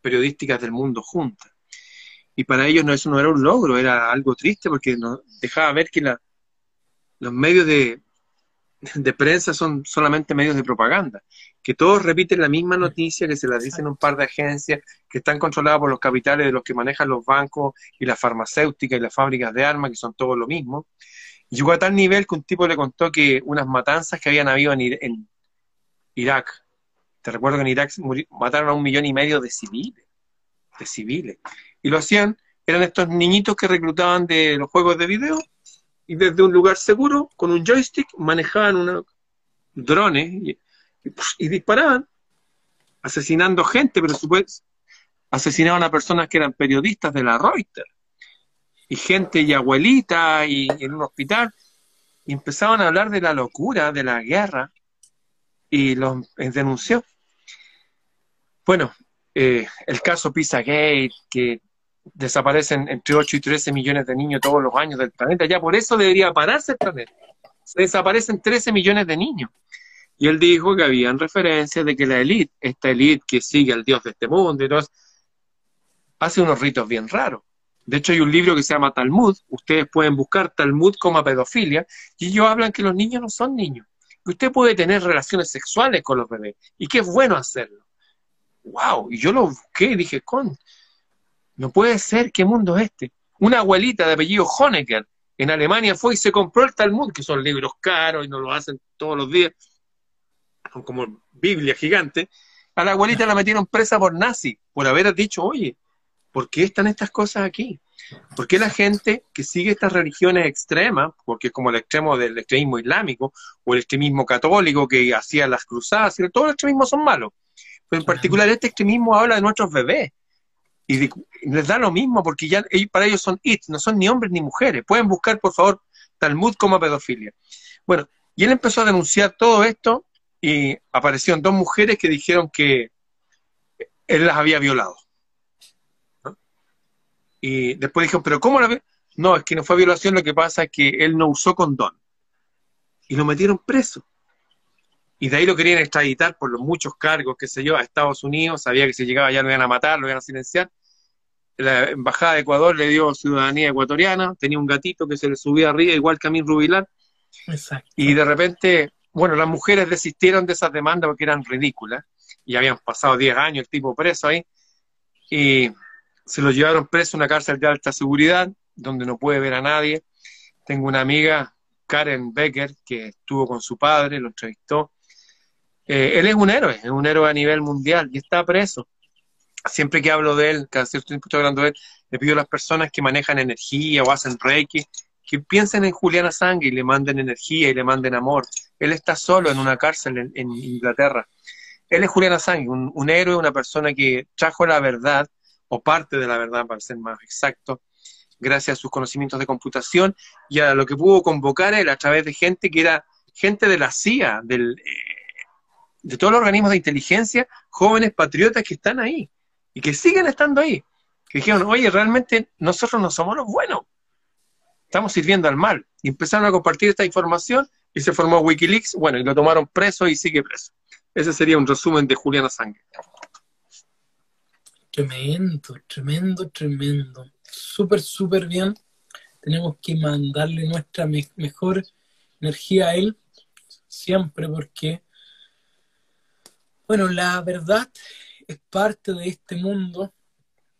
periodísticas del mundo juntas. Y para ellos no, eso no era un logro, era algo triste porque nos dejaba ver que la, los medios de, de prensa son solamente medios de propaganda, que todos repiten la misma noticia, que se la dicen un par de agencias, que están controladas por los capitales de los que manejan los bancos y las farmacéuticas y las fábricas de armas, que son todo lo mismo. Y llegó a tal nivel que un tipo le contó que unas matanzas que habían habido en, Ir en Irak, te recuerdo que en Irak mataron a un millón y medio de civiles, de civiles, y lo hacían, eran estos niñitos que reclutaban de los juegos de video, y desde un lugar seguro, con un joystick, manejaban unos drones y, y, y disparaban, asesinando gente, pero supuestamente asesinaban a personas que eran periodistas de la Reuters, y gente y abuelita, y, y en un hospital, y empezaban a hablar de la locura, de la guerra, y los denunció. Bueno, eh, el caso Pizzagate, que desaparecen entre ocho y trece millones de niños todos los años del planeta, ya por eso debería pararse el planeta, se desaparecen trece millones de niños. Y él dijo que habían referencias de que la élite, esta élite que sigue al dios de este mundo y todo eso, hace unos ritos bien raros. De hecho hay un libro que se llama Talmud, ustedes pueden buscar Talmud como pedofilia, y ellos hablan que los niños no son niños, que usted puede tener relaciones sexuales con los bebés, y que es bueno hacerlo. ¡Wow! Y yo lo busqué y dije, con... no puede ser, ¿qué mundo es este? Una abuelita de apellido Honecker en Alemania fue y se compró el Talmud, que son libros caros y no lo hacen todos los días, son como Biblia gigante. A la abuelita la metieron presa por nazi, por haber dicho, oye, ¿por qué están estas cosas aquí? ¿Por qué la gente que sigue estas religiones extremas, porque es como el extremo del extremismo islámico, o el extremismo católico que hacía las cruzadas, todos los extremismos son malos, pero en particular este extremismo habla de nuestros bebés, y de, les da lo mismo porque ya para ellos son it, no son ni hombres ni mujeres. Pueden buscar por favor Talmud como pedofilia. Bueno, y él empezó a denunciar todo esto y aparecieron dos mujeres que dijeron que él las había violado, ¿no? Y después dijeron, pero ¿cómo la vi? No, es que no fue violación, lo que pasa es que él no usó condón, y lo metieron preso. Y de ahí lo querían extraditar por los muchos cargos, qué sé yo, a Estados Unidos. Sabía que si llegaba allá lo iban a matar, lo iban a silenciar. La embajada de Ecuador le dio ciudadanía ecuatoriana, tenía un gatito que se le subía arriba, igual que a mí, Rubilar. Exacto. Y de repente, bueno, las mujeres desistieron de esas demandas porque eran ridículas, y habían pasado diez años el tipo preso ahí, y se lo llevaron preso a una cárcel de alta seguridad, donde no puede ver a nadie. Tengo una amiga, Karen Becker, que estuvo con su padre, lo entrevistó. Eh, él es un héroe, es un héroe a nivel mundial y está preso. Siempre que hablo de él, cada cierto tiempo estoy hablando de él, le pido a las personas que manejan energía o hacen reiki, que piensen en Julian Assange y le manden energía y le manden amor. Él está solo en una cárcel en, en Inglaterra. Él es Julian Assange, un, un héroe, una persona que trajo la verdad, o parte de la verdad para ser más exacto, gracias a sus conocimientos de computación y a lo que pudo convocar él a través de gente que era gente de la C I A, del... Eh, de todos los organismos de inteligencia, jóvenes patriotas que están ahí, y que siguen estando ahí, que dijeron, oye, realmente nosotros no somos los buenos, estamos sirviendo al mal, y empezaron a compartir esta información, y se formó Wikileaks, bueno, y lo tomaron preso, y sigue preso. Ese sería un resumen de Julian Assange. Tremendo, tremendo, tremendo, súper, súper bien. Tenemos que mandarle nuestra me mejor energía a él, siempre, porque... bueno, la verdad es parte de este mundo,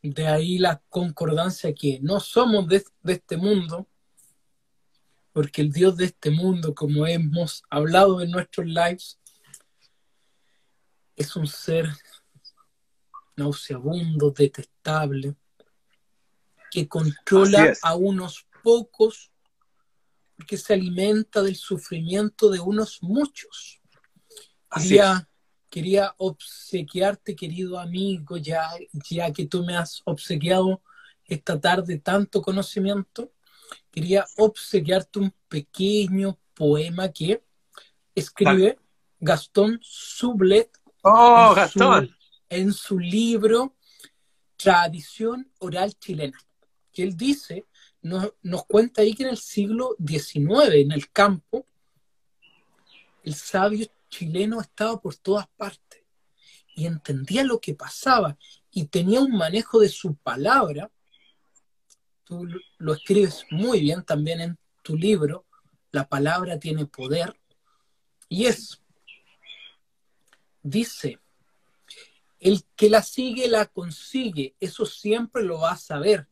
de ahí la concordancia que no somos de, de este mundo, porque el Dios de este mundo, como hemos hablado en nuestros lives, es un ser nauseabundo, detestable, que controla a unos pocos, porque se alimenta del sufrimiento de unos muchos. Así es. Quería obsequiarte, querido amigo, ya, ya que tú me has obsequiado esta tarde tanto conocimiento, quería obsequiarte un pequeño poema que escribe Gastón Sublet ¡Oh, en Gastón! Su, en su libro Tradición Oral Chilena, que él dice, no, nos cuenta ahí que en el siglo diecinueve, en el campo, el sabio chileno estaba por todas partes y entendía lo que pasaba y tenía un manejo de su palabra. Tú lo escribes muy bien también en tu libro, La palabra tiene poder, y es, dice, el que la sigue la consigue, eso siempre lo va a saber,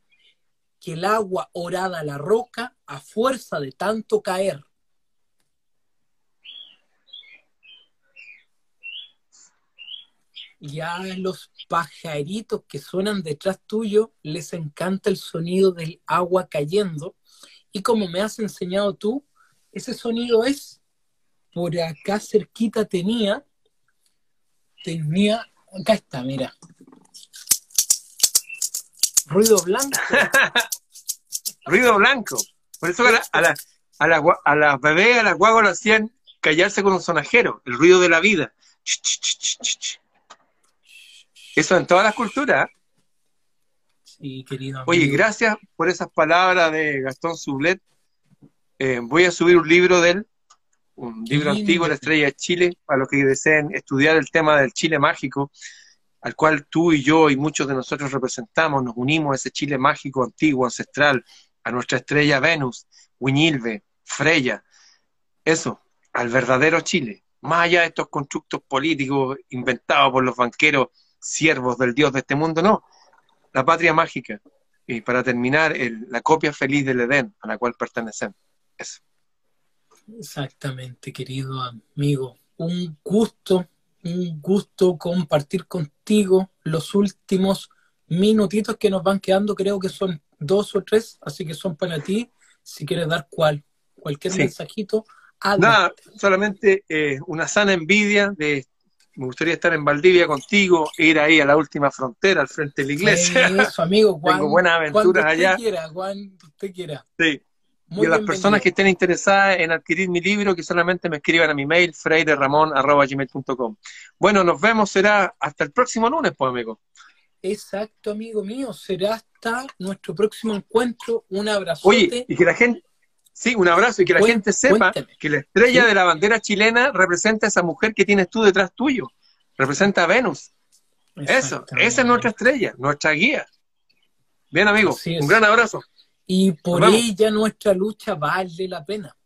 que el agua orada a la roca a fuerza de tanto caer. Ya los pajaritos que suenan detrás tuyo les encanta el sonido del agua cayendo. Y como me has enseñado tú, ese sonido es, por acá cerquita tenía, tenía, acá está, mira. Ruido blanco. Ruido blanco. Por eso a las a la, a la, a la bebés, a las guaguas lo hacían callarse con un sonajero, el ruido de la vida. Ch, ch, ch, ch, ch. Eso en todas las culturas. Sí, querido amigo. Oye, gracias por esas palabras de Gastón Sublet. Eh, voy a subir un libro de él, un libro antiguo, La Estrella de Chile, para los que deseen estudiar el tema del Chile mágico, al cual tú y yo y muchos de nosotros representamos, nos unimos a ese Chile mágico antiguo, ancestral, a nuestra estrella Venus, Huiñilve, Freya. Eso, al verdadero Chile. Más allá de estos constructos políticos inventados por los banqueros, siervos del Dios de este mundo, no. La patria mágica. Y para terminar, el, la copia feliz del Edén, a la cual pertenecen. Eso. Exactamente, querido amigo. Un gusto, un gusto compartir contigo los últimos minutitos que nos van quedando, creo que son dos o tres, así que son para ti. Si quieres dar cual, cualquier sí. mensajito. Adelante. Nada, solamente eh, una sana envidia de... Me gustaría estar en Valdivia contigo, ir ahí a la última frontera, al frente de la iglesia. Eso, amigo, Juan. Tengo buenas aventuras allá. Cuando usted quiera, Juan, usted quiera. Sí. Muy y a las personas que estén interesadas en adquirir mi libro, que solamente me escriban a mi mail, freire ramón arroba gmail punto com. Bueno, nos vemos, será hasta el próximo lunes, pues, amigo. Exacto, amigo mío, será hasta nuestro próximo encuentro. Un abrazo. Oye, y que la gente... Sí, un abrazo, y que la Cuént, gente sepa cuéntame. que la estrella sí. de la bandera chilena representa a esa mujer que tienes tú detrás tuyo, representa a Venus. Eso, esa es nuestra estrella, nuestra guía. Bien, amigo, un gran abrazo. Y por ella nuestra lucha vale la pena.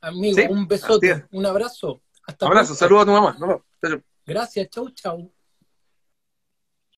Amigo, sí, un besote, un abrazo. Hasta un abrazo, saludos a tu mamá. No, no. Gracias, chau, chau.